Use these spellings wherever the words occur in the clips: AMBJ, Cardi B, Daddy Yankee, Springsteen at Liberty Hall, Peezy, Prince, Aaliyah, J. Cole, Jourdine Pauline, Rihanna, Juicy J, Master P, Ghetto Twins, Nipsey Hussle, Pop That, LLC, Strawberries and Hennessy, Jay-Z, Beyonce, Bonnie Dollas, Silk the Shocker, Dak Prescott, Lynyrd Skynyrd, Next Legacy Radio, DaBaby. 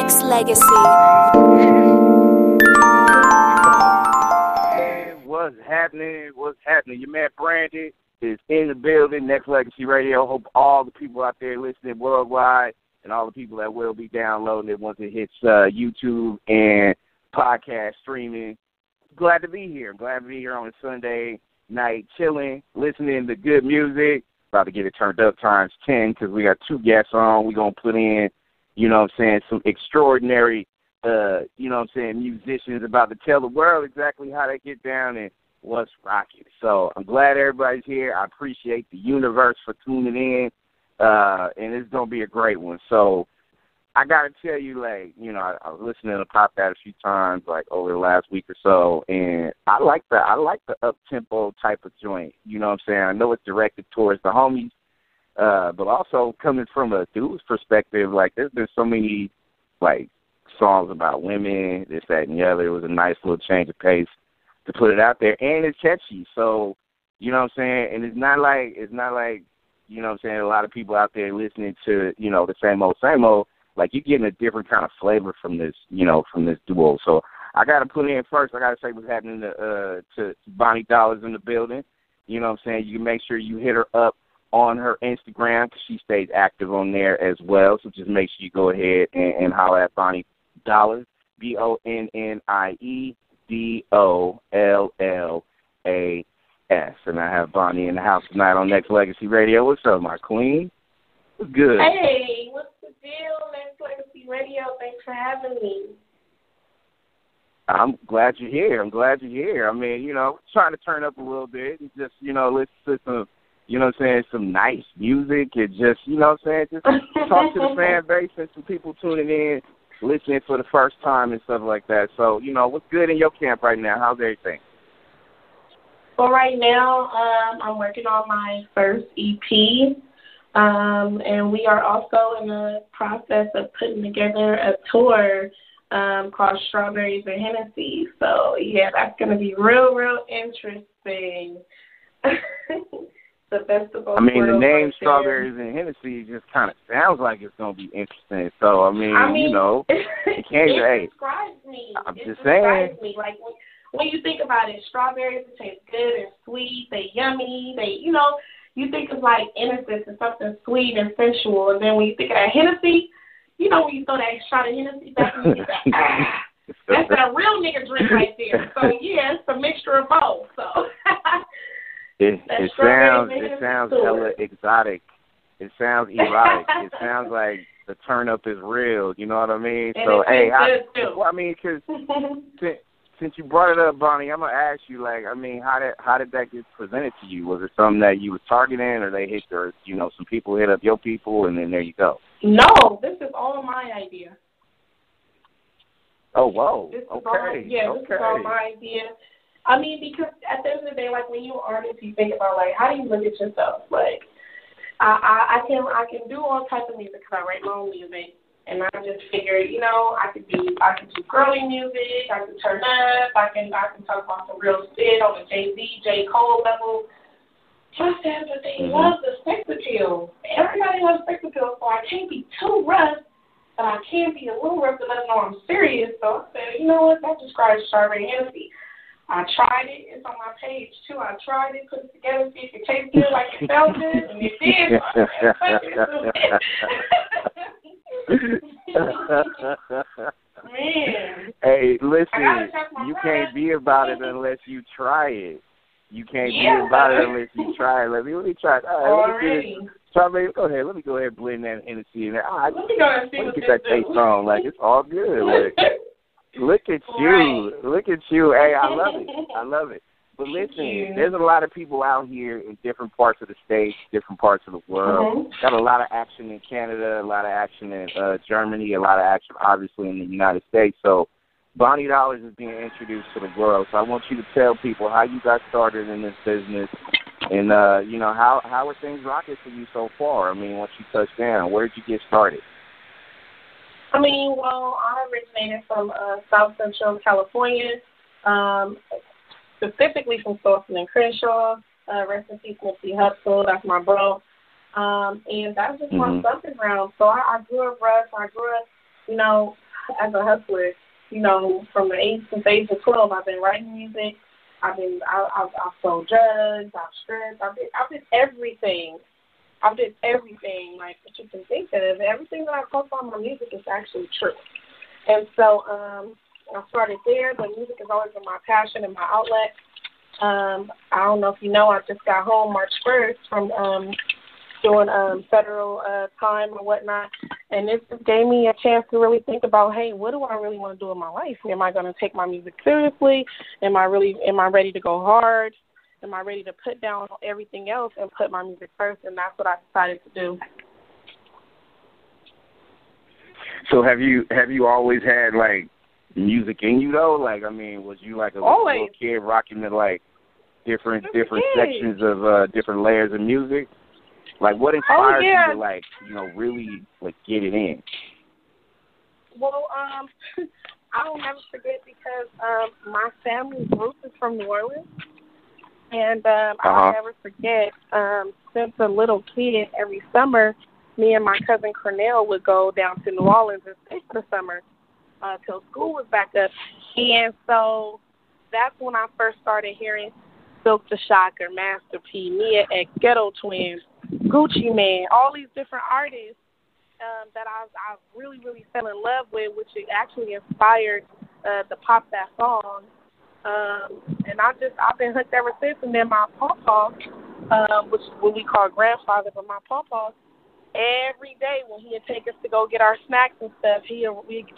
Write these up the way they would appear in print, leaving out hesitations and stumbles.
Next Legacy. What's happening? What's happening? Your man Brandon is in the building. Next Legacy Radio. Hope all the people out there listening worldwide and all the people that will be downloading it once it hits YouTube and podcast streaming. Glad to be here. Glad to be here on a Sunday night, chilling, listening to good music. About to get it turned up times 10 because we got two guests on. We're going to put in, you know what I'm saying, some extraordinary, you know what I'm saying, musicians about to tell the world exactly how they get down and what's rocking. So I'm glad everybody's here. I appreciate the universe for tuning in, and it's going to be a great one. So I got to tell you, like, you know, I was listening to Pop That a few times, like, over the last week or so, and I like the up-tempo type of joint, you know what I'm saying? I know it's directed towards the homies, but also coming from a dude's perspective, like, there's been so many, like, songs about women, this, that, and the other. It was a nice little change of pace to put it out there, and it's catchy, so, you know what I'm saying? And it's not like, you know what I'm saying, a lot of people out there listening to, you know, the same old, like, you're getting a different kind of flavor from this, you know, from this duo. So I got to put in first. I got to say what's happening to Bonnie Dollas in the building. You know what I'm saying? You can make sure you hit her up on her Instagram because she stays active on there as well. So just make sure you go ahead and holler at Bonnie Dollas, BonnieDollas. And I have Bonnie in the house tonight on Next Legacy Radio. What's up, my queen? What's good? Hey, what's deal, Next Legacy Radio. Thanks for having me. I'm glad you're here. I mean, you know, trying to turn up a little bit and just, you know, listen to some, you know what I'm saying, some nice music and just, you know what I'm saying, just talk to the fan base and some people tuning in, listening for the first time and stuff like that. So, you know, what's good in your camp right now? How's everything? Well, right now, I'm working on my first EP. And we are also in the process of putting together a tour called Strawberries and Hennessy. So, yeah, that's going to be real, real interesting. The festival. I mean, the name Strawberries and Hennessy just kind of sounds like it's going to be interesting. So, I mean you know, it can't be. It describes me. Like, when you think about it, strawberries taste good and sweet. They yummy. They, you know. You think of, like, innocence and something sweet and sensual, and then when you think of that Hennessy, you know when you throw that shot of Hennessy back and you think, that's that real nigga drink right there. So, yeah, it's a mixture of both. So It sounds hella exotic. It sounds erotic. It sounds like the turn-up is real. You know what I mean? And so, hey, because since you brought it up, Bonnie, I'm going to ask you, like, I mean, how did that get presented to you? Was it something that you was targeting or they hit your, you know, some people hit up your people and then there you go? No, this is all my idea. Oh, whoa. This is all my idea. I mean, because at the end of the day, like, when you're an artist, you think about, like, how do you look at yourself? Like, I can do all types of music because I write my own music. And I just figured, you know, I could do girly music, I could turn up, I can talk about some real shit on the Jay-Z, J. Cole level. Plus, but they love the sex appeal. Everybody loves sex appeal, so I can't be too rough, but I can be a little rough to let them know I'm serious. So I said, you know what, that describes Strawberry Hennessy. I tried it. It's on my page, too. I tried it, put it together, see if it tastes good like it felt good, and it did. So I said, Man. Hey, listen, you can't be about it unless you try it. You can't be about it unless you try it. Let me try it. All right, let me go ahead and blend that Hennessy in there. All right, let me get that taste on. Like, it's all good. Like, look at you. Hey, I love it. But listen, there's a lot of people out here in different parts of the state, different parts of the world. Mm-hmm. Got a lot of action in Canada, a lot of action in Germany, a lot of action, obviously, in the United States. So Bonnie Dollas is being introduced to the world. So I want you to tell people how you got started in this business and, you know, how are things rocking for you so far? I mean, once you touch down, where did you get started? I mean, well, I originated from South Central California. Specifically from Slauson and Crenshaw, rest in peace, Nipsey Hussle, that's my bro. And that was just my stomping ground. So I grew up rough. I grew up, you know, as a hustler, you know, from the age since the age of 12, I've been writing music. I've sold drugs. I've stripped. I did everything. I did everything like that you can think of. Everything that I post on my music is actually true. And so I started there. But music has always been my passion and my outlet. I don't know if you know, I just got home March 1st from doing federal time or whatnot, and this gave me a chance to really think about, hey, what do I really want to do in my life? Am I going to take my music seriously? Am I ready to go hard? Am I ready to put down everything else and put my music first? And that's what I decided to do. So have you always had, like, music in you, though? Like, I mean, was you, like, a little kid rocking the, like, different sections of different layers of music? Like, what inspired you to, like, you know, really, like, get it in? Well, I will never forget because my family group is from New Orleans. And I'll never forget, since a little kid, every summer, me and my cousin Cornell would go down to New Orleans and stay for the summer till school was back up. And so that's when I first started hearing Silk the Shocker, Master P, Nia X, Ghetto Twins, Gucci Mane, all these different artists that I really, really fell in love with, which actually inspired the Pop That song. And I've been hooked ever since. And then my pawpaw, which is what we call grandfather, but my pawpaw, every day when he would take us to go get our snacks and stuff, he'd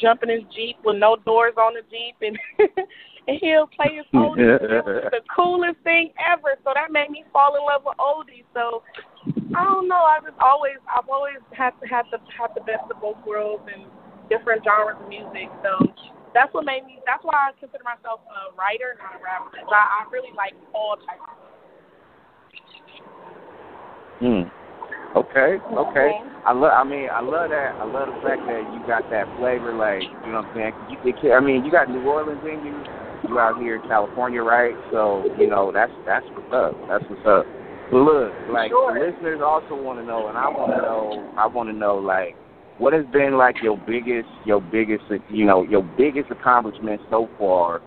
jump in his Jeep with no doors on the Jeep, and and he'll play his oldies. It was the coolest thing ever. So that made me fall in love with oldies. So I don't know. I've always had the best of both worlds and different genres of music. So that's what made me. That's why I consider myself a writer, not a rapper. Because I really like all types of music. Okay. I love the fact that you got that flavor, like, you know what I'm saying? I mean, you got New Orleans in you. You out here in California, right? So, you know, that's what's up. Look, like, sure. The listeners also want to know, and I want to know, like, what has been, like, your biggest accomplishment so far?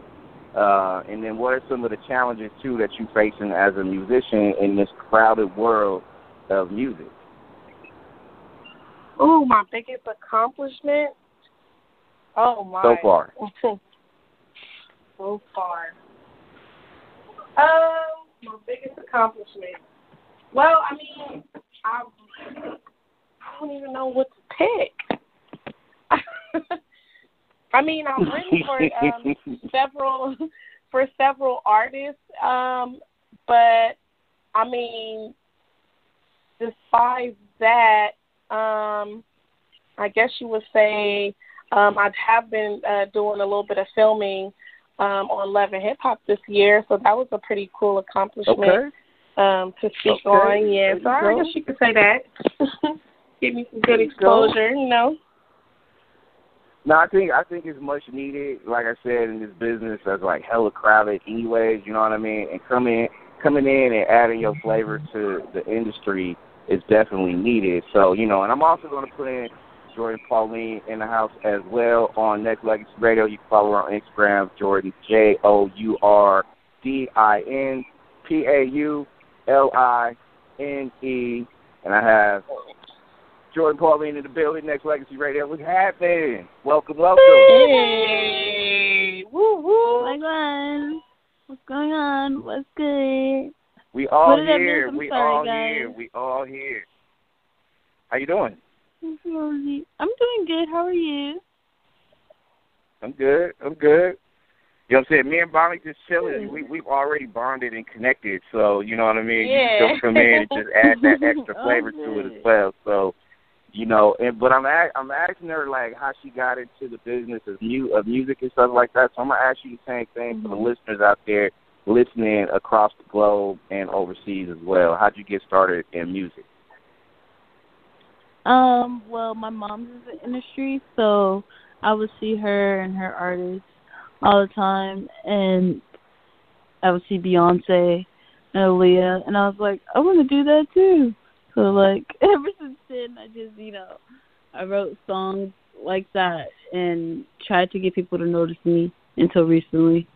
And then what are some of the challenges, too, that you're facing as a musician in this crowded world of music? Oh, my biggest accomplishment? Oh, my. So far. My biggest accomplishment. Well, I mean, I don't even know what to pick. I mean, I'm waiting for several artists, but I mean, besides that, I guess you would say I have been doing a little bit of filming on Love and Hip Hop this year, so that was a pretty cool accomplishment to speak on. Yeah, so I guess you could say that. Give me some good exposure, you know. No, I think it's much needed. Like I said, in this business, that's like hella crowded, anyways. You know what I mean? And coming in and adding your flavor to the industry is definitely needed. So, you know, and I'm also going to put in Jourdine Pauline in the house as well on Next Legacy Radio. You can follow her on Instagram, Jourdine, JOURDINE. And I have Jourdine Pauline in the building, Next Legacy Radio. What's happening? Welcome. Hey. Woo, woo. My God. What's going on? What's good? We all here. How you doing? I'm doing good. How are you? I'm good. You know what I'm saying? Me and Bonnie just chilling. We've already bonded and connected, so you know what I mean? Yeah. You just come in and just add that extra flavor to it as well. So, you know, but I'm asking her, like, how she got into the business of music and stuff like that. So I'm going to ask you the same thing for the listeners out there listening across the globe and overseas as well. How'd you get started in music? Well, my mom's in the industry, so I would see her and her artists all the time. And I would see Beyonce and Aaliyah, and I was like, I want to do that too. So, like, ever since then, I just, you know, I wrote songs like that and tried to get people to notice me until recently.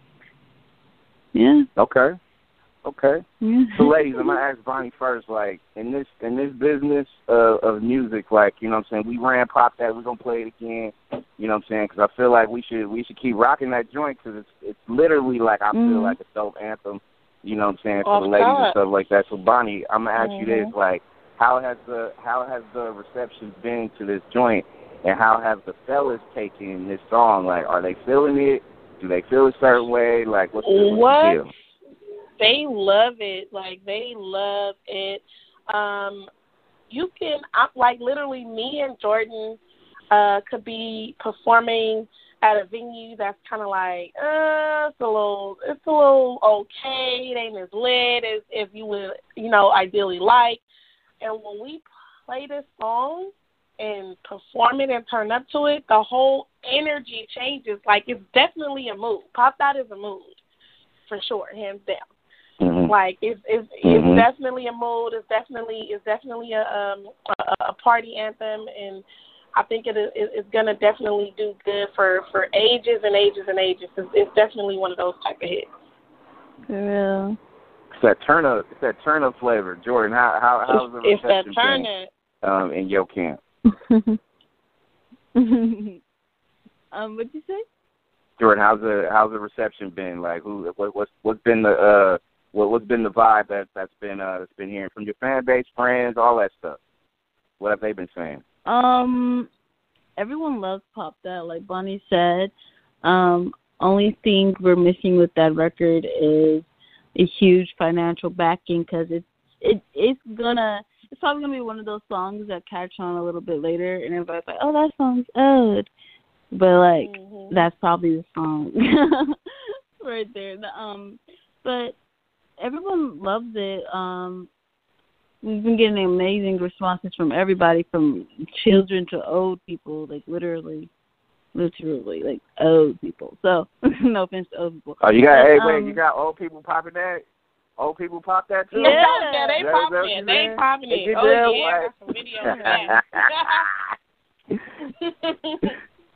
Yeah. Okay. Okay. Yeah. So, ladies, I'm gonna ask Bonnie first. Like, in this business of music, like, you know what I'm saying, we ran Pop That. We're gonna play it again. You know what I'm saying? Because I feel like we should keep rocking that joint because it's literally like I feel like a dope anthem. You know what I'm saying, for the ladies and stuff like that. So, Bonnie, I'm gonna ask you this: like, how has the reception been to this joint, and how have the fellas taken this song? Like, are they feeling it? Do they feel a certain way? Like, what's the deal? They love it. Like, they love it. Literally me and Jourdine could be performing at a venue that's kind of like, it's a little okay. It ain't as lit as if you would, ideally like. And when we play this song and perform it and turn up to it, the whole energy changes. Like, it's definitely a mood. Pop That is a mood, for sure, hands down. Mm-hmm. Like, it's definitely a mood. It's definitely a party anthem, and I think it's gonna definitely do good for ages and ages and ages. It's definitely one of those type of hits. Yeah. It's that turn up flavor, Jourdine. How's the reception in your camp? What'd you say? Jourdine, how's the reception been? Like, what's been the vibe that's been hearing from your fan base, friends, all that stuff? What have they been saying? Everyone loves Pop That, like Bonnie said. Only thing we're missing with that record is a huge financial backing, because it's probably gonna be one of those songs that catch on a little bit later, and everybody's like, oh, that song's good. But, like, that's probably the song right there. But everyone loves it. We've been getting amazing responses from everybody, from children to old people, like, literally, like, old people. So, no offense to old people. Oh, you got old people popping that? Old people pop that, too? Yeah, they pop it. They popping it. Oh, yeah, there's some video of that.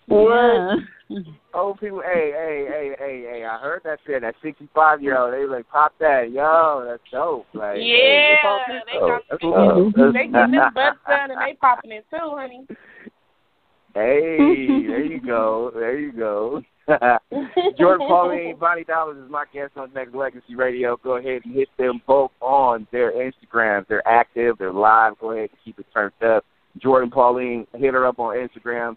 What? Yeah. Old people, hey, I heard that shit, that 65-year-old, they like, Pop That, yo, that's dope. Like, yeah, hey, they getting their butts done and they popping it too, honey. Hey, there you go. Jourdine Pauline, Bonnie Dollas is my guest on Next Legacy Radio. Go ahead and hit them both on their Instagrams. They're active, they're live. Go ahead and keep it turned up. Jourdine Pauline, hit her up on Instagram.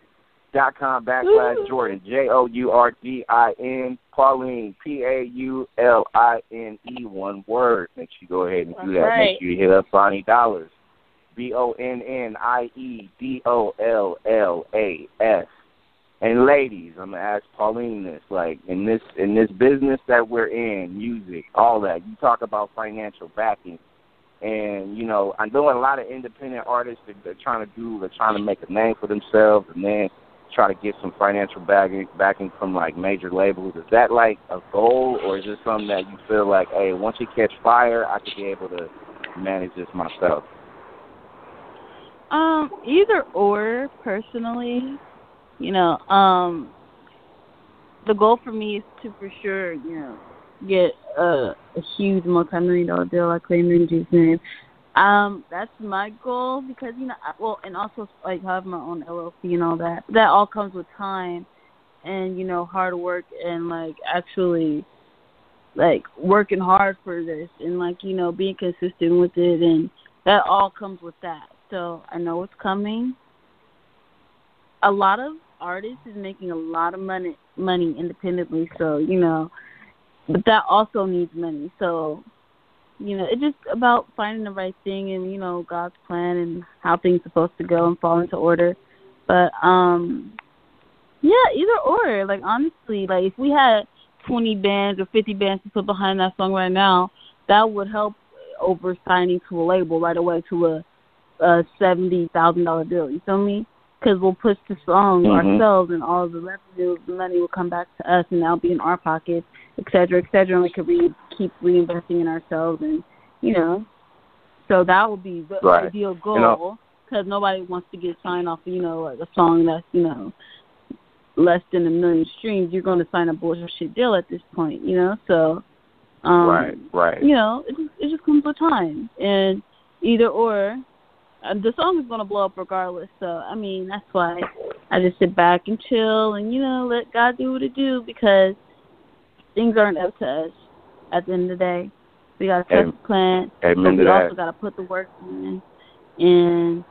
.com/ Jourdine, Jourdine, Pauline, Pauline, one word. Make sure you go ahead and do that. Right. Make sure you hit up Bonnie Dollas, BonnieDollas. And ladies, I'm gonna ask Pauline this: like, in this business that we're in, music, all that, you talk about financial backing. And, I know a lot of independent artists are trying to make a name for themselves and then try to get some financial backing from, like, major labels. Is that, like, a goal, or is it something that you feel like, hey, once you catch fire, I could be able to manage this myself? Either or, personally. The goal for me is to, for sure, get a huge multi-million-dollar deal. I claim in Jesus' name. That's my goal, because and also, like, have my own LLC and all that. That all comes with time and hard work and, like, actually, like, working hard for this and, like, being consistent with it, and that all comes with that. So I know it's coming. A lot of artists is making a lot of money independently, so but that also needs money. So, it's just about finding the right thing and, God's plan and how things are supposed to go and fall into order. But, yeah, either or. Like, honestly, like, if we had 20 bands or 50 bands to put behind that song right now, that would help over signing to a label right away to a $70,000 deal. You feel me? Because we'll push the song ourselves, and all the revenue, the money will come back to us, and that'll be in our pockets, et cetera, and we could keep reinvesting in ourselves, and so that would be the ideal goal. because nobody wants to get signed off, you know, like a song that's, you know, less than a million streams. You're going to sign a bullshit deal at this point, you know? So, right. You know, it just comes with time. And either or, the song is going to blow up regardless. So, I mean, that's why I just sit back and chill and, you know, let God do what it do, because things aren't up to us at the end of the day. We got to trust the plan. Amen to that. We also got to put the work in and,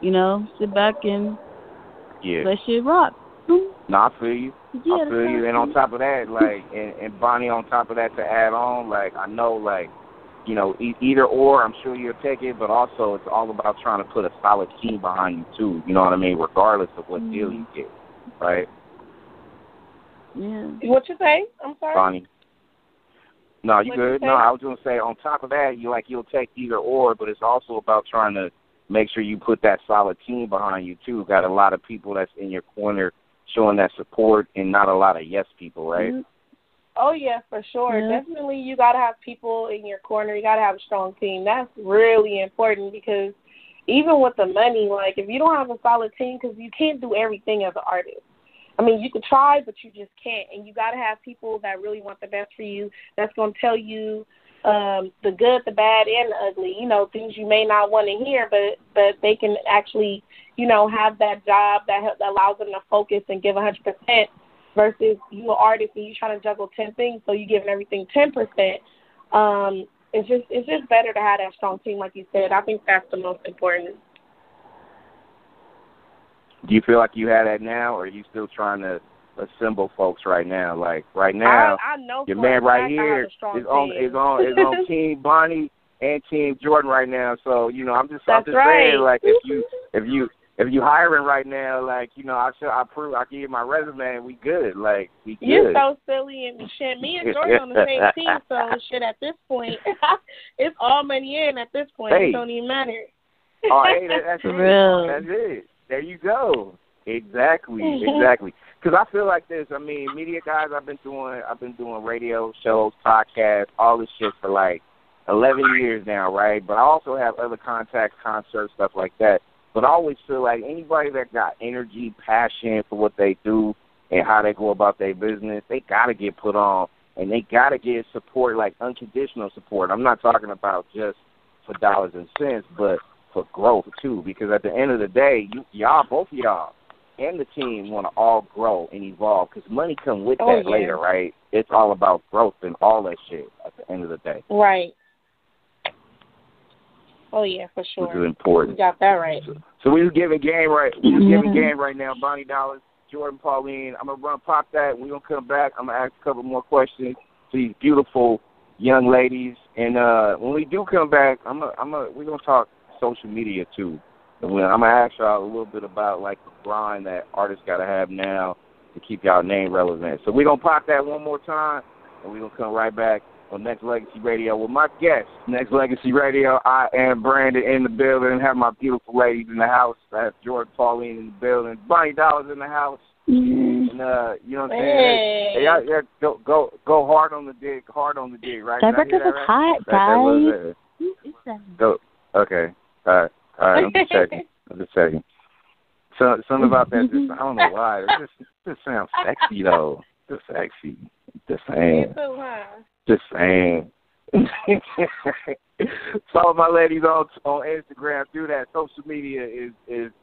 you know, sit back and let shit rock. No, I feel you. Yeah, I feel you. And on top of that, like, and Bonnie, on top of that, to add on, like, I know, like, you know, either or, I'm sure you'll take it, but also it's all about trying to put a solid team behind you, too. You know what I mean? Regardless of what deal you get, right? Yeah. What you say? I'm sorry. Bonnie. No, you good? No, I was going to say, on top of that, you'll take either or, but it's also about trying to make sure you put that solid team behind you, too. Got a lot of people that's in your corner showing that support, and not a lot of yes people, right? Mm-hmm. Oh, yeah, for sure. Yeah. Definitely, you got to have people in your corner. You got to have a strong team. That's really important, because even with the money, like, if you don't have a solid team, because you can't do everything as an artist. I mean, you could try, but you just can't. And you got to have people that really want the best for you, that's going to tell you the good, the bad, and the ugly, you know, things you may not want to hear, but they can actually, you know, have that job that allows them to focus and give 100%. Versus you an artist and you trying to juggle 10 things, so you giving everything 10%. It's just better to have that strong team, like you said. I think that's the most important. Do you feel like you have that now, or are you still trying to assemble folks right now? Like right now, I know your man right here is on Team Bonnie and Team Jourdine right now. So you know, I'm just saying, like if you hiring right now, like, you know, I give you my resume and we good. Like, we good. You're so silly and shit. Me and Jourdine on the same team, so shit, at this point, it's all money in at this point. Hey. It don't even matter. Oh, hey, that's real. That's it. There you go. Exactly. Because I feel like this. I mean, media guys, I've been doing radio shows, podcasts, all this shit for like 11 years now, right? But I also have other contacts, concerts, stuff like that. But I always feel like anybody that got energy, passion for what they do and how they go about their business, they got to get put on, and they got to get support, like unconditional support. I'm not talking about just for dollars and cents, but for growth, too, because at the end of the day, y'all, both of y'all, and the team want to all grow and evolve, because money come with that later, right? It's all about growth and all that shit at the end of the day. Right. Oh, yeah, for sure. Which is important. You got that right. So we're giving game right now. Bonnie Dollas, Jourdine Pauline. I'm going to run Pop That. We're going to come back. I'm going to ask a couple more questions to these beautiful young ladies. And when we do come back, we're going to talk social media, too. And I'm going to ask y'all a little bit about, like, the grind that artists got to have now to keep y'all name relevant. So we're going to pop that one more time, and we're going to come right back on Next Legacy Radio with my guest. Next Legacy Radio, I am Brandon in the building. Have my beautiful ladies in the house. I have Jourdine Pauline in the building. Bonnie Dollas in the house. Mm-hmm. And you know what I'm saying? Hey, y'all, go hard on the dig, right? That record was hot, guys. Dope. Okay. All right. I'm just checking. So something about that. Just, I don't know why. It just sounds sexy though. Just sexy. Just saying. Just saying. Follow my ladies on Instagram. Do that. Social media is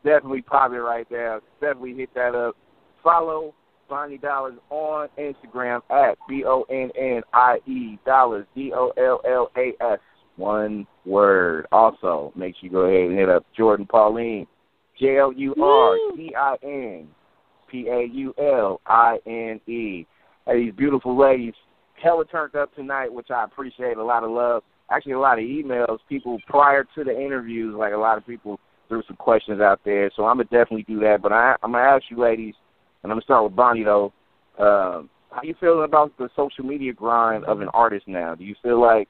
definitely popular right now. Definitely hit that up. Follow Bonnie Dollas on Instagram at BONNIE Dollas, DOLLAS. One word. Also, make sure you go ahead and hit up Jourdine Pauline, JLURDINE PAULINE. Hey, these beautiful ladies. Hella turned up tonight, which I appreciate. A lot of love. Actually, a lot of emails. People prior to the interviews, like a lot of people threw some questions out there. So I'm going to definitely do that. But I'm going to ask you ladies, and I'm going to start with Bonnie, though. How you feeling about the social media grind of an artist now? Do you feel like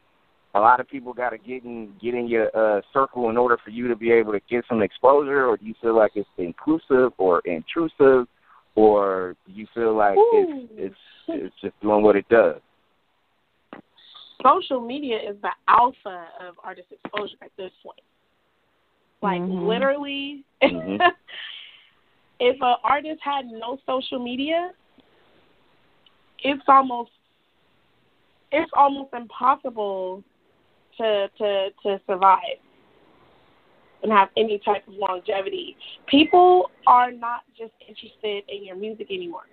a lot of people got to get in your circle in order for you to be able to get some exposure? Or do you feel like it's inclusive or intrusive? Or do you feel like it's just doing what it does? Social media is the alpha of artist exposure at this point. Like, literally, if an artist had no social media, it's almost impossible to survive and have any type of longevity. People are not just interested in your music anymore.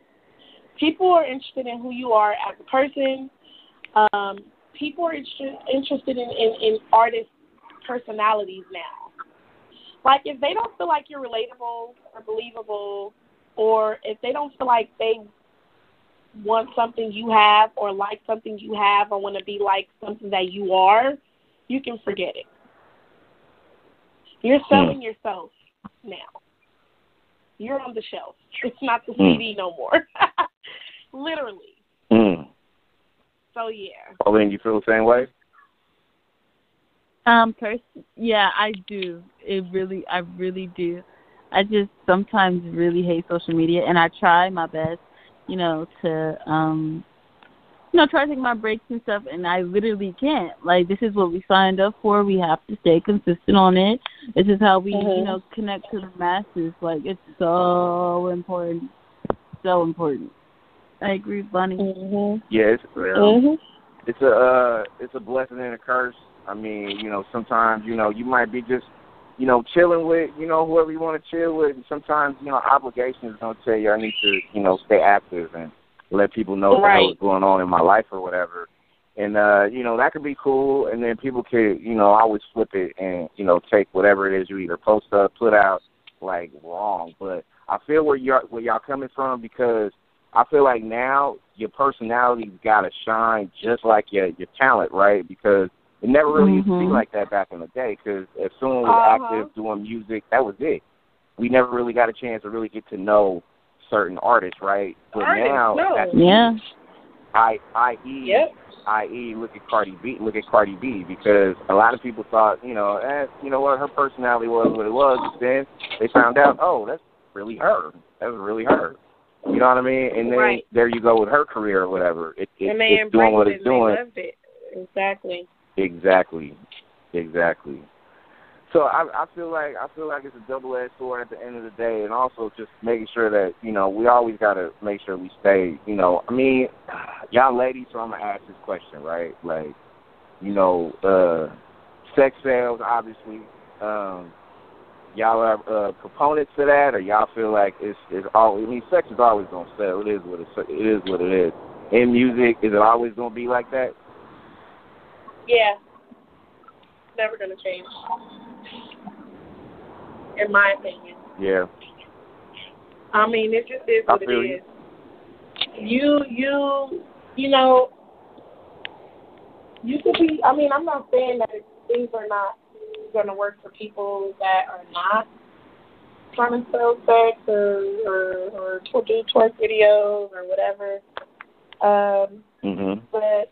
People are interested in who you are as a person. People are interested in artists' personalities now. Like, if they don't feel like you're relatable or believable, or if they don't feel like they want something you have or like something you have or want to be like something that you are, you can forget it. You're selling yourself now. You're on the shelf. It's not the CD no more. Literally. So, yeah. Pauline, you feel the same way? Yeah, I do. I really do. I just sometimes really hate social media, and I try my best, to, try to take my breaks and stuff, and I literally can't. Like, this is what we signed up for. We have to stay consistent on it. This is how we, connect to the masses. Like, it's so important. So important. I agree with Bonnie. Yes. It's a blessing and a curse. I mean, sometimes, you might be just, chilling with, whoever you want to chill with. And sometimes, obligations don't tell you I need to, stay active and let people know what's going on in my life or whatever. And, that could be cool. And then people could, always flip it and, take whatever it is you either post up, put out, like, wrong. But I feel where y'all coming from, because I feel like now your personality's got to shine just like your talent, right? Because it never really used to be like that back in the day, because if someone was active doing music, that was it. We never really got a chance to really get to know certain artists, right? But I.e., look at Cardi B, because a lot of people thought, her personality was what it was. But then they found out, that's really her. That was really her. You know what I mean? And then there you go with her career or whatever. It's doing what it's doing. They loved it. Exactly. So I feel like it's a double-edged sword at the end of the day, and also just making sure that, we always got to make sure we stay, I mean, y'all ladies, so I'm going to ask this question, right? Like, sex sells, obviously. Y'all are proponents to that, or y'all feel like it's always, sex is always going to sell. It is what it is. In music, is it always going to be like that? Yeah. It's never going to change, in my opinion. Yeah. I mean, it just is what it is. You could be, I mean, I'm not saying that things are not going to work for people that are not trying to sell sex or do twerk videos or whatever. But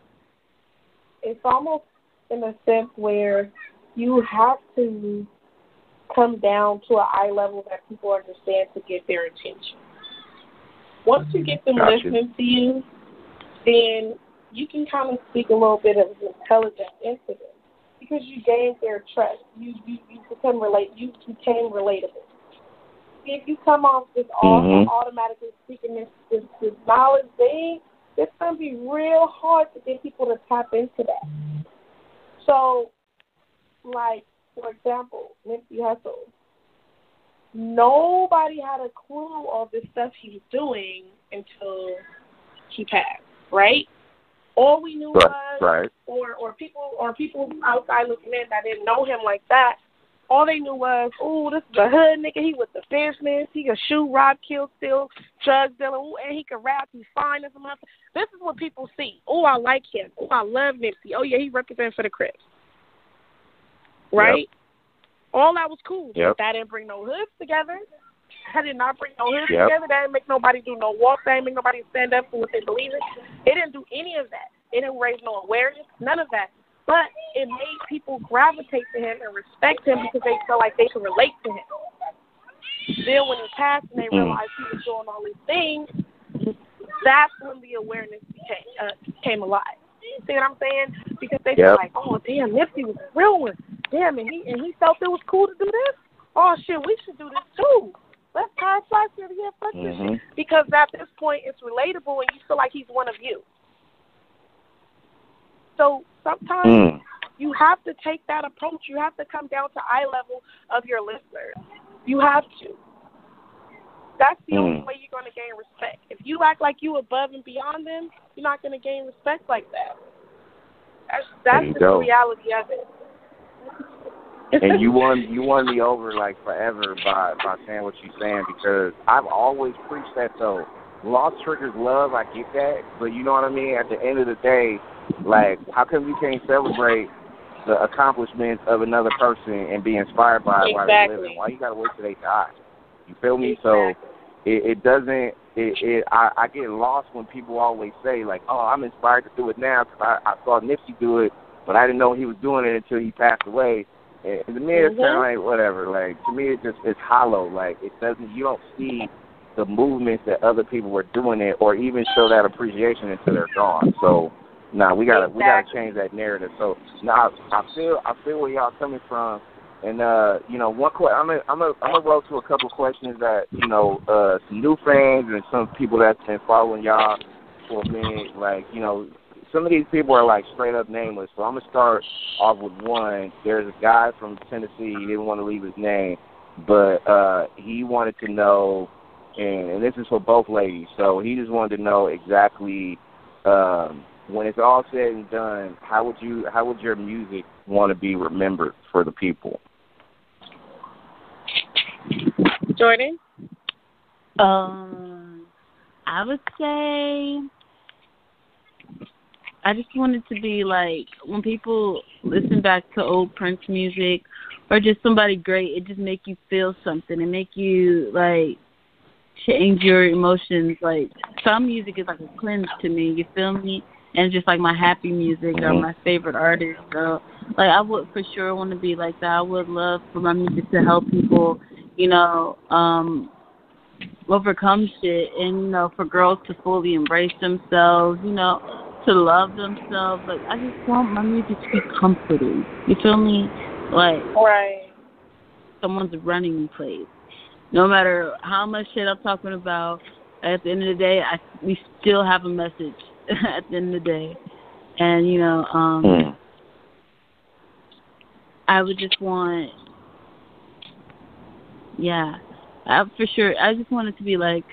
it's almost in a sense where you have to come down to an eye level that people understand to get their attention. Once you get them listening to you, then you can kind of speak a little bit of intelligence into them, because you gained their trust. You became relatable. If you come off just automatically speaking this knowledge thing, it's going to be real hard to get people to tap into that. So, like, for example, Nipsey Hussle. Nobody had a clue of the stuff he was doing until he passed, right? All we knew was, or people outside looking in that didn't know him like that. All they knew was, this is a hood nigga. He was the business. He could shoot, rob, kill, steal, drug dealer. And he could rap. He's fine as a mother. This is what people see. I like him. I love Nipsey. Yeah, he represents for the Crips. Right? Yep. All that was cool. Yep. That didn't bring no hoods together. That didn't make nobody do no walk. That didn't make nobody stand up for what they believe in. It didn't do any of that. It didn't raise no awareness. None of that. But it made people gravitate to him and respect him because they felt like they could relate to him. Then when he passed and they realized he was doing all these things, that's when the awareness came alive. See what I'm saying? Because they felt like, damn, Nipsey was a real one. Damn, and he felt it was cool to do this? oh, shit, we should do this too. Let's tie fly to the head for this shit. Because at this point, it's relatable and you feel like he's one of you. So sometimes you have to take that approach. You have to come down to eye level of your listeners. You have to. That's the only way you're going to gain respect. If you act like you above and beyond them, you're not going to gain respect like that. That's the reality of it. And you won me over like forever by saying what you're saying, because I've always preached that. So loss triggers love, I get that, but you know what I mean. At the end of the day, like, how come you can't celebrate the accomplishments of another person and be inspired by it while they're living? Why you gotta wait till they die? You feel me? Exactly. So it doesn't. I get lost when people always say like, "Oh, I'm inspired to do it now because I saw Nipsey do it, but I didn't know he was doing it until he passed away." And to me, it's kind of like whatever. Like, to me, it's hollow. Like, it doesn't. You don't see the movements that other people were doing it, or even show that appreciation until they're gone. So, we gotta change that narrative. So, I feel where y'all coming from. And you know, one question. I'm gonna roll to a couple questions that, you know, some new fans and some people that's been following y'all for a minute. Like, you know, some of these people are like straight up nameless. So I'm gonna start off with one. There's a guy from Tennessee. He didn't want to leave his name, but he wanted to know. And this is for both ladies. So he just wanted to know exactly, when it's all said and done, how would your music want to be remembered for the people? Jourdine? I would say I just want it to be like when people listen back to old Prince music or just somebody great, it just make you feel something. It make you like change your emotions. Like, some music is like a cleanse to me, you feel me? And it's just like my happy music or my favorite artist. So like, I would for sure want to be like that. I would love for my music to help people, you know, overcome shit, and, you know, for girls to fully embrace themselves, you know, to love themselves. Like, I just want my music to be comforting. You feel me? Like, someone's running in place. No matter how much shit I'm talking about, at the end of the day, we still have a message at the end of the day. And, you know, I would just want, for sure, I just want it to be like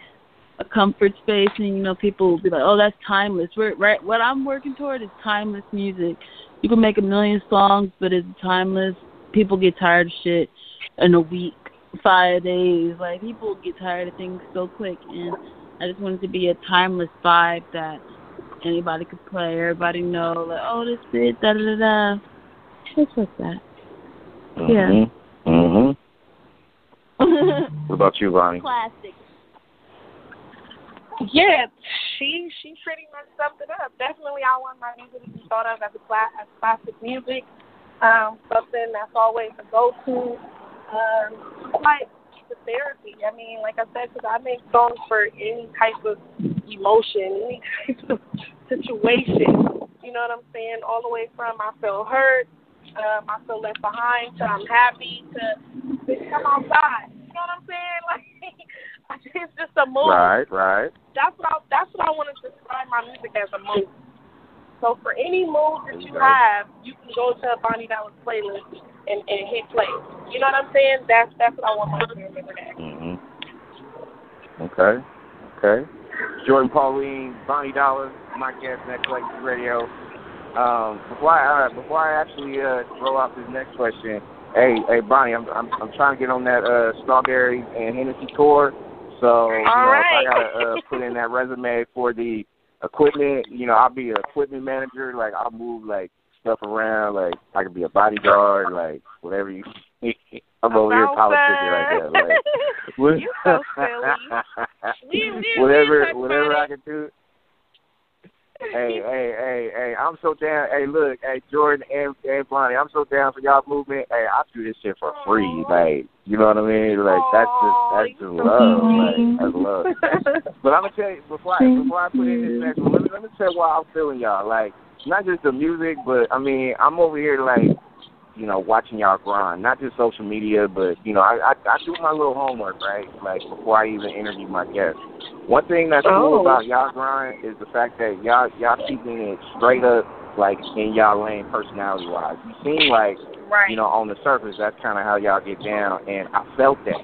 a comfort space, and, you know, people will be like, oh, that's timeless. What I'm working toward is timeless music. You can make 1 million songs, but it's timeless. People get tired of shit in a week, 5 days. Like, people get tired of things so quick, and I just want it to be a timeless vibe that anybody could play, everybody know, like, oh, this shit, da-da-da-da. Just like that. Yeah. What about you, Bonnie? Classic. Yeah, she pretty much summed it up. Definitely, I want my music to be thought of as classic music, something that's always a go-to. Like the therapy. I mean, like I said, because I make songs for any type of emotion, any type of situation. You know what I'm saying? All the way from I feel hurt, I feel left behind, to I'm happy, to come outside. You know what I'm saying? Like, it's just a mood. Right. That's what I want to describe my music as, a mood. So for any mood that you have, you can go to a Bonnie Dollas playlist and hit play. You know what I'm saying? That's what I want my to remember that. Okay. Jourdine Pauline, Bonnie Dollas, my guest, Next Legacy Radio. Before I actually throw out this next question, hey Bonnie, I'm trying to get on that Strawberries and Hennessy tour. So if I gotta put in that resume for the equipment, you know, I'll be an equipment manager. Like, I'll move like stuff around. Like, I could be a bodyguard. Like, whatever you. I'm over here politicking right there. Like, you so silly. whatever I can do. Hey! I'm so down. Hey, look, hey, Jourdine and Bonnie, I'm so down for y'all movement. Hey, I do this shit for free. Like, you know what I mean? Like, that's just love. Like, that's love. But I'm gonna tell you before I put in this next one, let me tell you why I'm feeling y'all. Like, not just the music, but I mean, I'm over here like you know, watching y'all grind, not just social media, but, you know, I do my little homework, right, like before I even interview my guests. One thing that's cool about y'all grind is the fact that y'all keeping it straight up, like, in y'all lane personality-wise. You seem like, you know, on the surface, that's kind of how y'all get down, and I felt that.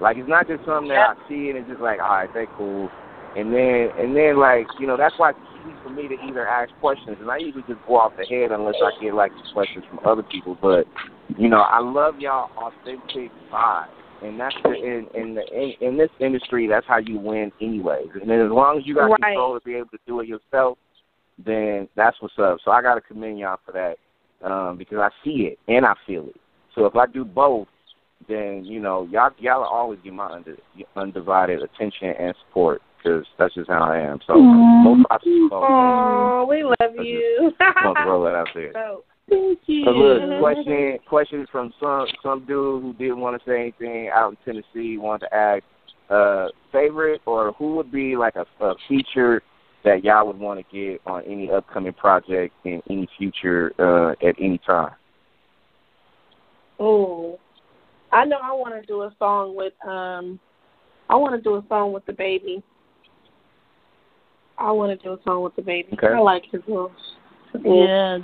Like, it's not just something that I see, and it's just like, all right, they cool. And then, like, you know, that's why it's easy for me to either ask questions, and I usually just go off the head unless I get, like, questions from other people. But, you know, I love y'all authentic vibe. And that's the, in this industry, that's how you win anyways. And as long as you got control to be able to do it yourself, then that's what's up. So I got to commend y'all for that because I see it and I feel it. So if I do both, then, you know, y'all always get my undivided attention and support. Because that's just how I am. So, we love you. I'm gonna roll that out there. So, thank you. So look, question from some dude who didn't want to say anything out in Tennessee, wanted to ask, favorite or who would be like a feature that y'all would want to get on any upcoming project in any future at any time? Oh, I know I want to do a song with DaBaby. I want to do a song with DaBaby. Okay. I like his little style.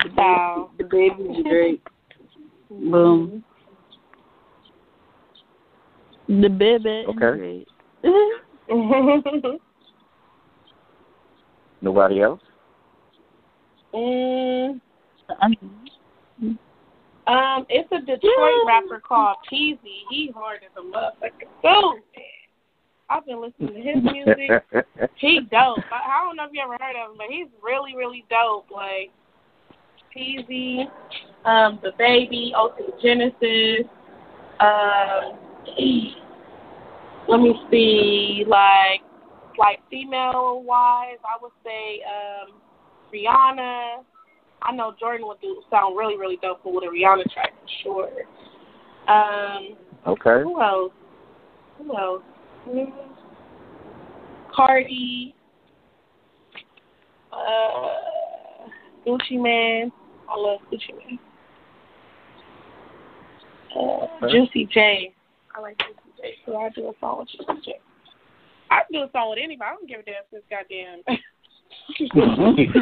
DaBaby is great. Boom. DaBaby is great. Nobody else? It's a Detroit rapper called Peezy. He hard as a motherfucker. Boom. I've been listening to his music. He dope. I don't know if you ever heard of him, but he's really, really dope. Like Peezy, DaBaby, Ultimate Genesis. Let me see. Like female wise, I would say Rihanna. I know Jourdine would sound really, really dope with a Rihanna track for sure. Okay. Who else? Cardi, Gucci Mane. I love Gucci Mane. Juicy J. I like Juicy J. So I do a song with Juicy J. I can do a song with anybody. I don't give a damn since goddamn. I'm gonna make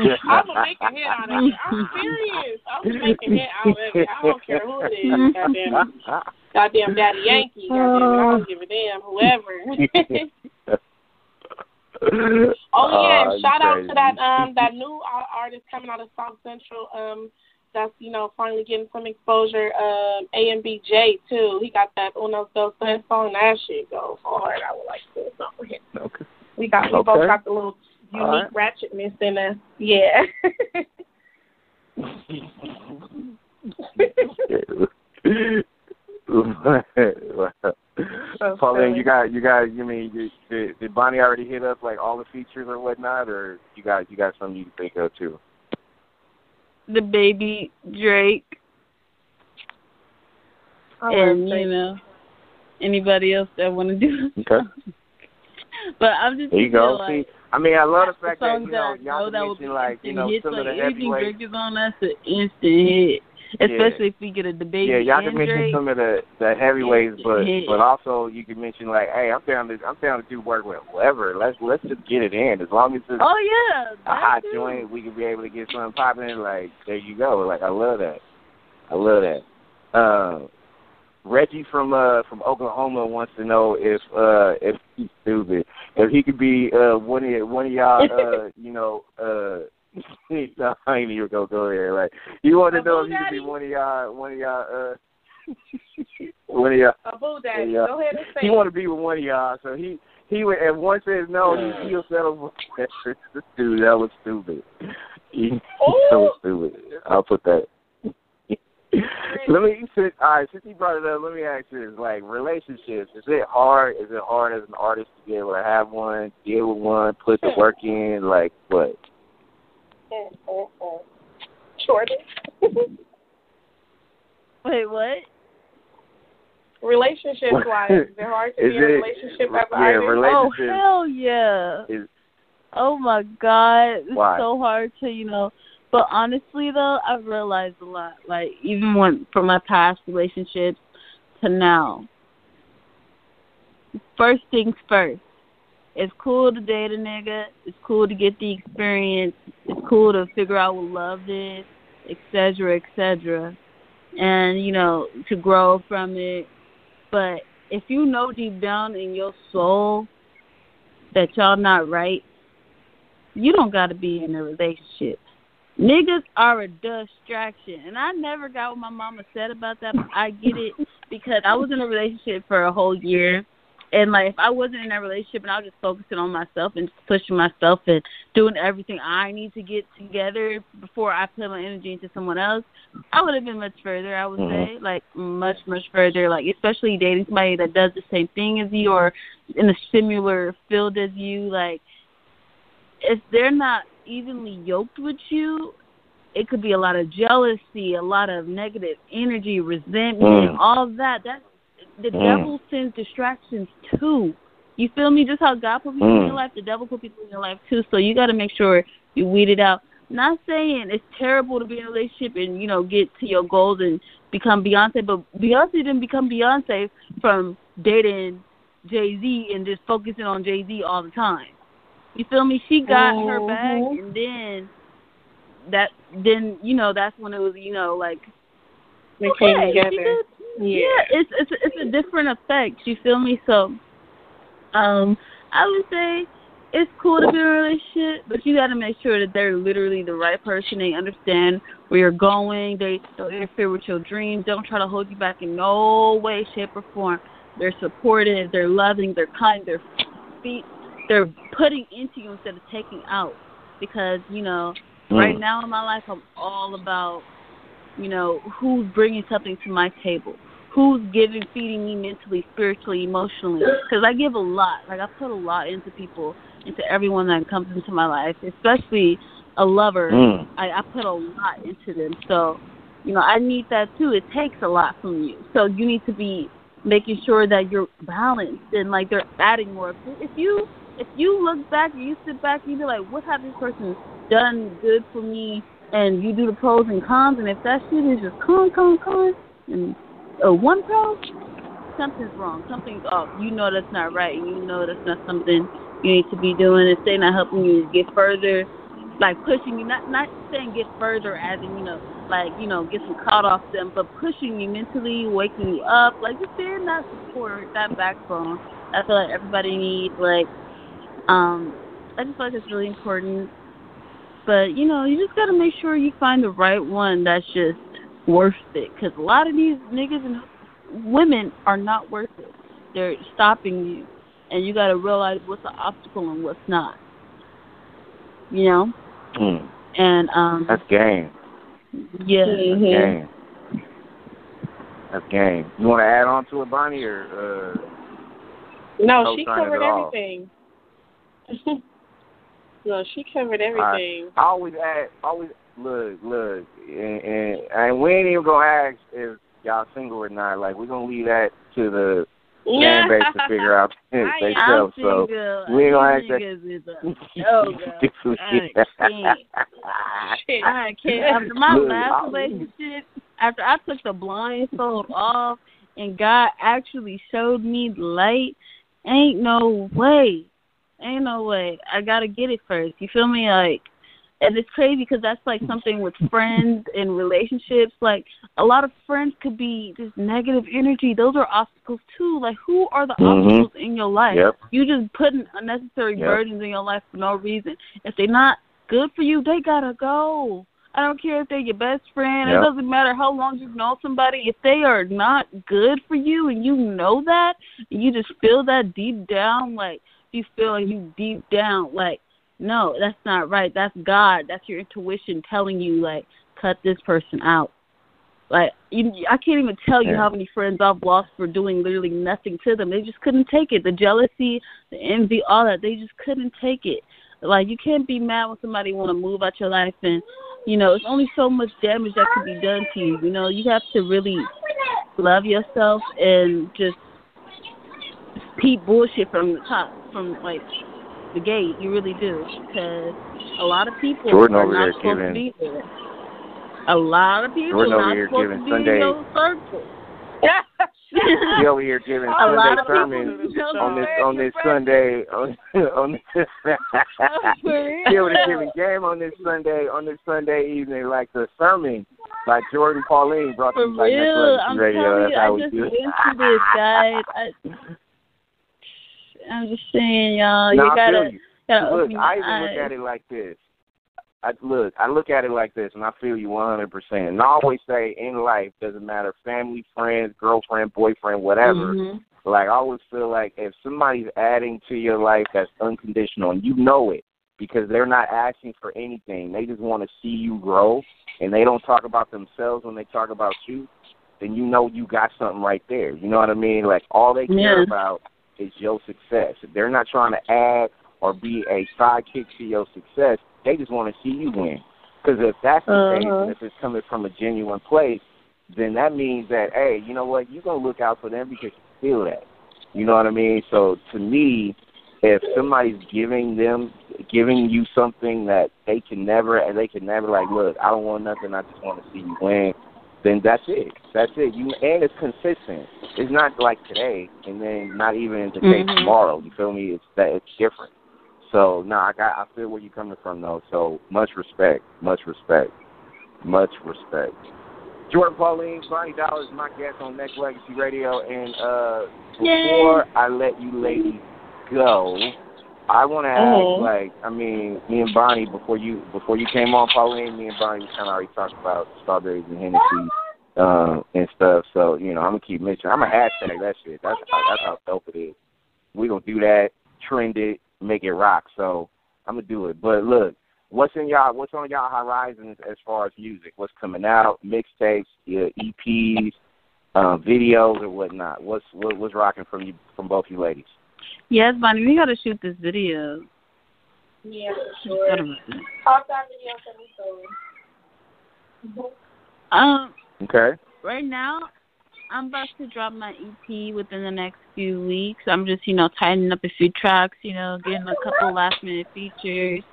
a hit out of it. I'm serious. I'm gonna make a hit out of it. I don't care who it is. Goddamn Daddy Yankee. Goddamn, I don't give a damn. Whoever. Shout out to that new artist coming out of South Central. That's finally getting some exposure. AMBJ too. He got that Uno Dos Tres song. That shit goes hard. I would like to do something with him. Okay. We both got the little unique ratchetness in us. Yeah. Pauline, you guys. You mean did Bonnie already hit up like all the features or whatnot, or you got something you can think of too? DaBaby, Drake, and anybody else that want to do. Okay. But I'm just. There you go. Like, I mean, I love the fact that, y'all mentioned, like, some of the heavyweight. Drake is on, that's an instant hit, especially if we get a DaBaby. Yeah, y'all can mention some of the heavyweights, but also you can mention, like, hey, I'm down to do work with whoever. Let's just get it in. As long as it's a hot joint, we can be able to get something popping. Like, there you go. Like, I love that. Reggie from Oklahoma wants to know if he's stupid, if he could be one of y'all no, I ain't even gonna go there. Like, you want to know if he could be one of y'all a boo daddy. Go ahead and say he want to be with one of y'all, so he would, if one says no, he'll settle for that. Dude, that was stupid. That was stupid. I'll put that. Since you brought it up, let me ask you this, like, relationships, is it hard as an artist to be able to have one, deal with one, put the work in, like, what? Shorter. Wait, what? Relationships-wise, is it hard to be in a relationship as an artist? Oh, hell yeah. Oh, my God. It's so hard to, But honestly, though, I've realized a lot, like, even when, from my past relationships to now. First things first. It's cool to date a nigga. It's cool to get the experience. It's cool to figure out what love is, et cetera, et cetera. And, you know, to grow from it. But if you know deep down in your soul that y'all not right, you don't got to be in a relationship. Niggas are a distraction. And I never got what my mama said about that, but I get it because I was in a relationship for a whole year. And, like, if I wasn't in that relationship and I was just focusing on myself and just pushing myself and doing everything I need to get together before I put my energy into someone else, I would have been much further, I would say. Like, much, much further. Like, especially dating somebody that does the same thing as you or in a similar field as you. Like, if they're not evenly yoked with you, it could be a lot of jealousy, a lot of negative energy, resentment, all that. The devil sends distractions too. You feel me? Just how God put people in your life, the devil put people in your life too. So you got to make sure you weed it out. Not saying it's terrible to be in a relationship and, you know, get to your goals and become Beyonce, but Beyonce didn't become Beyonce from dating Jay-Z and just focusing on Jay-Z all the time. You feel me? She got her bag, and then you know, that's when it was, you know, like, they came together. Yeah, it's a different effect. You feel me? So, I would say it's cool to be in a relationship, but you got to make sure that they're literally the right person. They understand where you're going. They don't interfere with your dreams. They don't try to hold you back in no way, shape, or form. They're supportive. They're loving. They're kind. They're putting into you instead of taking out. Because, you know, right now in my life, I'm all about, you know, who's bringing something to my table, who's giving, feeding me mentally, spiritually, emotionally. Because I give a lot. Like, I put a lot into people, into everyone that comes into my life, especially a lover. I put a lot into them. So, you know, I need that too. It takes a lot from you. So you need to be making sure that you're balanced and, like, they're adding more. If you look back and you sit back and you be like, what have this person done good for me? And you do the pros and cons, and if that shit is just con, and one pro, something's wrong. Something's off. You know that's not right. You know that's not something you need to be doing. If they're not helping you get further, like pushing you, not saying get further as in, you know, like, you know, get some caught off them, but pushing you mentally, waking you up. Like, if they're not support, that backbone, I feel like everybody needs, like, I just feel like it's really important. But, you know, you just got to make sure you find the right one that's just worth it. Because a lot of these niggas and women are not worth it. They're stopping you. And you got to realize what's an obstacle and what's not. You know? And that's game. Yeah. That's game. That's game. You want to add on to it, Bonnie? Or, no, she covered everything. No, she covered everything. I always ask, look, and we ain't even gonna ask if y'all single or not. Like, we're gonna leave that to the fan base to figure out themselves. So we ain't gonna ask that. Oh, God. I can't. After my last relationship, after I took the blindfold off and God actually showed me the light, ain't no way. I got to get it first. You feel me? Like, and it's crazy because that's, like, something with friends and relationships. Like, a lot of friends could be just negative energy. Those are obstacles, too. Like, who are the obstacles in your life? Yep. You just putting unnecessary burdens in your life for no reason. If they're not good for you, they got to go. I don't care if they're your best friend. It doesn't matter how long you've known somebody. If they are not good for you and you know that, and you just feel that deep down, like, you feel you deep down, like, no, that's not right. That's God. That's your intuition telling you, like, cut this person out. Like, I can't even tell you how many friends I've lost for doing literally nothing to them. They just couldn't take it. The jealousy, the envy, all that. They just couldn't take it. Like, you can't be mad when somebody want to move out your life. And, you know, it's only so much damage that can be done to you. You know, you have to really love yourself and just peep bullshit from the top. From, like, the gate. You really do, because a lot of people are not supposed to be there. A lot of people are not supposed to be in those circles. He over here giving Sunday sermons on this Sunday. He over here giving game on this Sunday evening, like the sermon by Jourdine Pauline brought to my Next Legacy Radio. That's how we do it. I'm just saying, y'all. You gotta look. I even look at it like this. I look at it like this, and I feel you 100%. And I always say in life, doesn't matter, family, friends, girlfriend, boyfriend, whatever. Mm-hmm. Like, I always feel like if somebody's adding to your life that's unconditional, and you know it, because they're not asking for anything. They just want to see you grow, and they don't talk about themselves when they talk about you, then you know you got something right there. You know what I mean? Like, all they care about is your success. If they're not trying to add or be a sidekick to your success, they just want to see you win. Because if that's the case, and if it's coming from a genuine place, then that means that, hey, you know what, you're going to look out for them because you feel that. You know what I mean? So to me, if somebody's giving you something that they can never like, look, I don't want nothing, I just want to see you win, then that's it. That's it. And it's consistent. It's not like today and then not even the case tomorrow. You feel me? It's different. So, no, I feel where you're coming from, though. So, much respect. Jourdine Pauline, Bonnie Dollas, my guest on Next Legacy Radio. And before I let you ladies go, I want to ask, me and Bonnie, before you came on, Pauline, me and Bonnie kind of already talked about Strawberries and Hennessy and stuff. So, you know, I'm going to keep mentioning. I'm going to hashtag that shit. That's how dope it is. We're going to do that, trend it. Make it rock, so I'm gonna do it. But look, what's on y'all horizons as far as music? What's coming out? Mixtapes, EPs, videos, or whatnot? What's rocking from both you ladies? Yes, Bonnie, we gotta shoot this video. Yeah, for sure. What about that? All that videos that we sold. Okay. Right now, I'm about to drop my EP within the next few weeks. I'm just, tightening up a few tracks, getting a couple last-minute features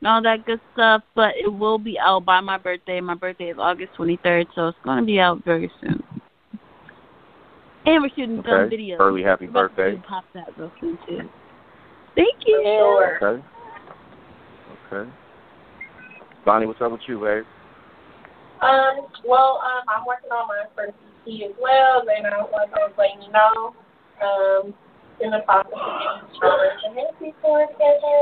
and all that good stuff. But it will be out by my birthday. My birthday is August 23rd, so it's going to be out very soon. And we're shooting some videos. Early happy birthday. Pop that real soon, too. Thank you. Sure. Okay. Bonnie, what's up with you, babe? Well, I'm working on my first EP as well, and I was letting you know, in the process of getting Strawberries and Hennessy together.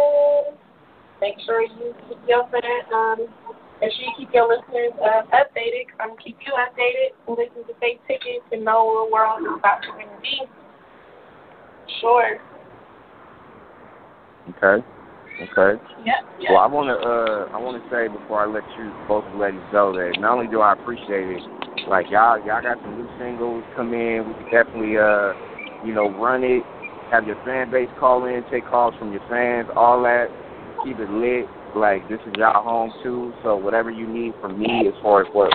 Make sure you keep your fans, make sure you keep your listeners updated. I'm going to keep you updated, listen to fake tickets, and know what world is about to be. Sure. Okay. Okay. Yep. Well, I wanna say before I let you both ladies go that not only do I appreciate it, like y'all got some new singles come in. We could definitely run it, have your fan base call in, take calls from your fans, all that. Keep it lit. Like this is y'all home too. So whatever you need from me as far as what's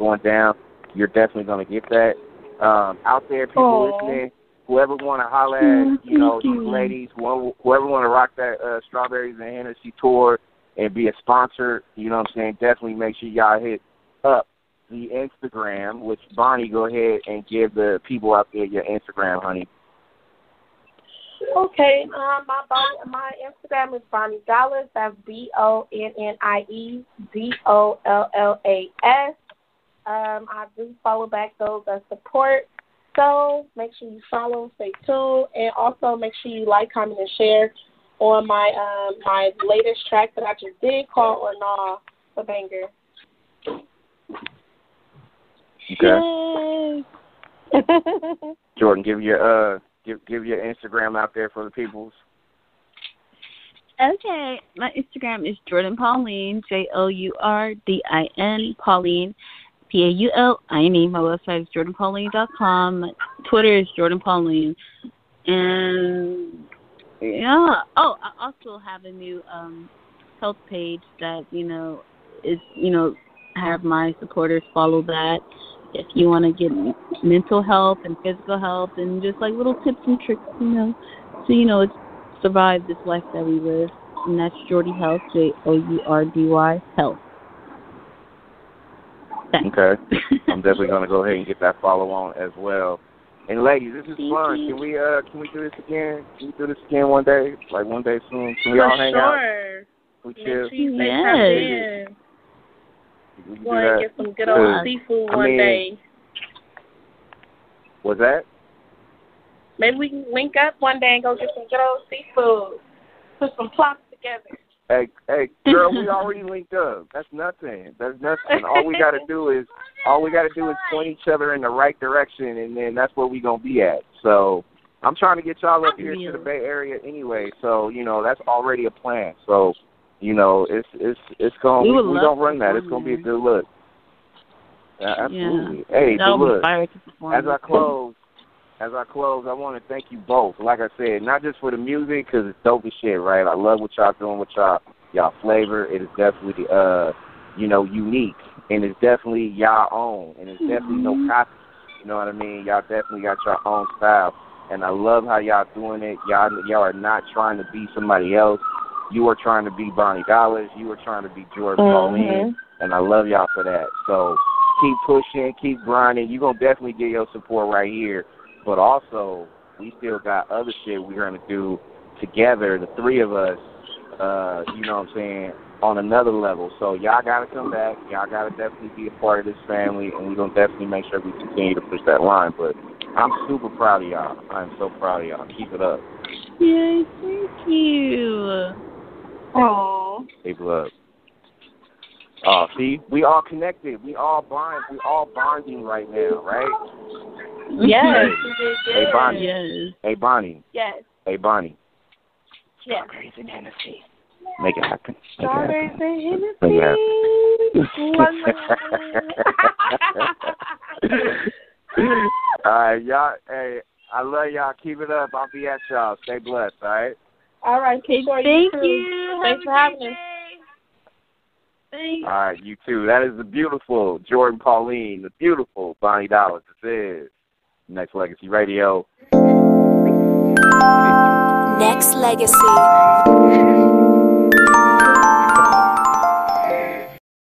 going down, you're definitely gonna get that. Out there, people listening. Whoever want to holler at, these ladies, whoever want to rock that Strawberries and Hennessy tour and be a sponsor, you know what I'm saying, definitely make sure y'all hit up the Instagram, which, Bonnie, go ahead and give the people out there your Instagram, honey. Okay. My Instagram is Bonnie Dollas. That's BonnieDollas. I do follow back those that support. So make sure you follow, stay tuned, and also make sure you like, comment, and share on my latest track that I just did called Or Nah, the banger. Okay. Jourdine, give your Instagram out there for the peoples. Okay, my Instagram is Jourdine Pauline, JOURDINE Pauline. PAULINE. My website is JordanPauline.com. Twitter is Jourdine Pauline. And, yeah. Oh, I also have a new health page that, is, have my supporters follow that. If you want to get mental health and physical health and just, like, little tips and tricks, So, it's survive this life that we live. And that's Jourdie Health, Jourdy Health. Thanks. Okay. I'm definitely going to go ahead and get that follow on as well. And ladies, this is fun. Can we do this again? Can we do this again one day? Like one day soon? Can we all hang out? For sure. Yeah. Go ahead and get some good old seafood one day. What's that? Maybe we can link up one day and go get some good old seafood. Put some plops together. Hey, girl, we already linked up. That's nothing. All we gotta do is point each other in the right direction, and then that's where we gonna be at. So I'm trying to get y'all up here to the Bay Area anyway. So that's already a plan. So it's gonna we don't run that. It's gonna be a good look. Absolutely. Yeah. Hey, good look. As I close, I want to thank you both. Like I said, not just for the music, because it's dope as shit, right? I love what y'all doing with y'all flavor. It is definitely, unique, and it's definitely y'all own, and it's definitely no copy. You know what I mean? Y'all definitely got your own style, and I love how y'all doing it. Y'all are not trying to be somebody else. You are trying to be Bonnie Dollas. You are trying to be Jourdine Pauline, and I love y'all for that. So keep pushing, keep grinding. You're going to definitely get your support right here. But also, we still got other shit we're going to do together, the three of us, on another level. So y'all got to come back. Y'all got to definitely be a part of this family, and we're going to definitely make sure we continue to push that line. But I'm super proud of y'all. I'm so proud of y'all. Keep it up. Yay, thank you. Aww. Keep it up. Oh, see, we all connected. We all bonding right now, right? Yes. Hey, Bonnie. Yes. Hey, Bonnie. Yes. Hey, Bonnie. Yes. Strawberries and Hennessy. Make it happen. Strawberries and Hennessy. All right, y'all. Hey, I love y'all. Keep it up. I'll be at y'all. Stay blessed. All right. All right. Keep going. Thank you. Thanks for having us. Thanks. All right, you too. That is the beautiful Jourdine Pauline, the beautiful Bonnie Dollas. This is Next Legacy Radio. Next Legacy.